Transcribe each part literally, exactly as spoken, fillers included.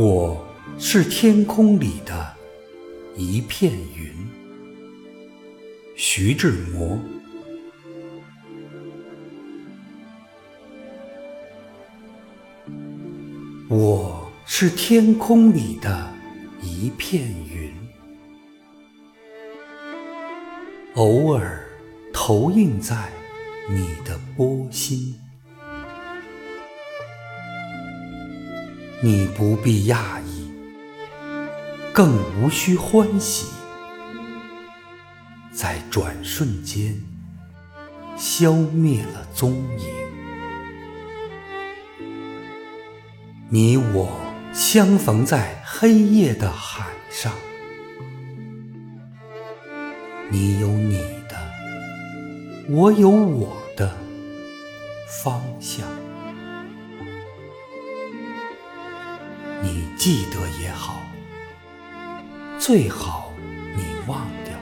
我是天空里的一片云。徐志摩。我是天空里的一片云，偶尔投影在你的波心。你不必讶异，更无需欢喜，在转瞬间消灭了踪影。你我相逢在黑夜的海上，你有你的，我有我的方向。你记得也好，最好你忘掉，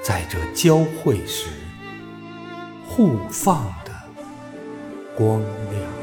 在这交汇时互放的光亮。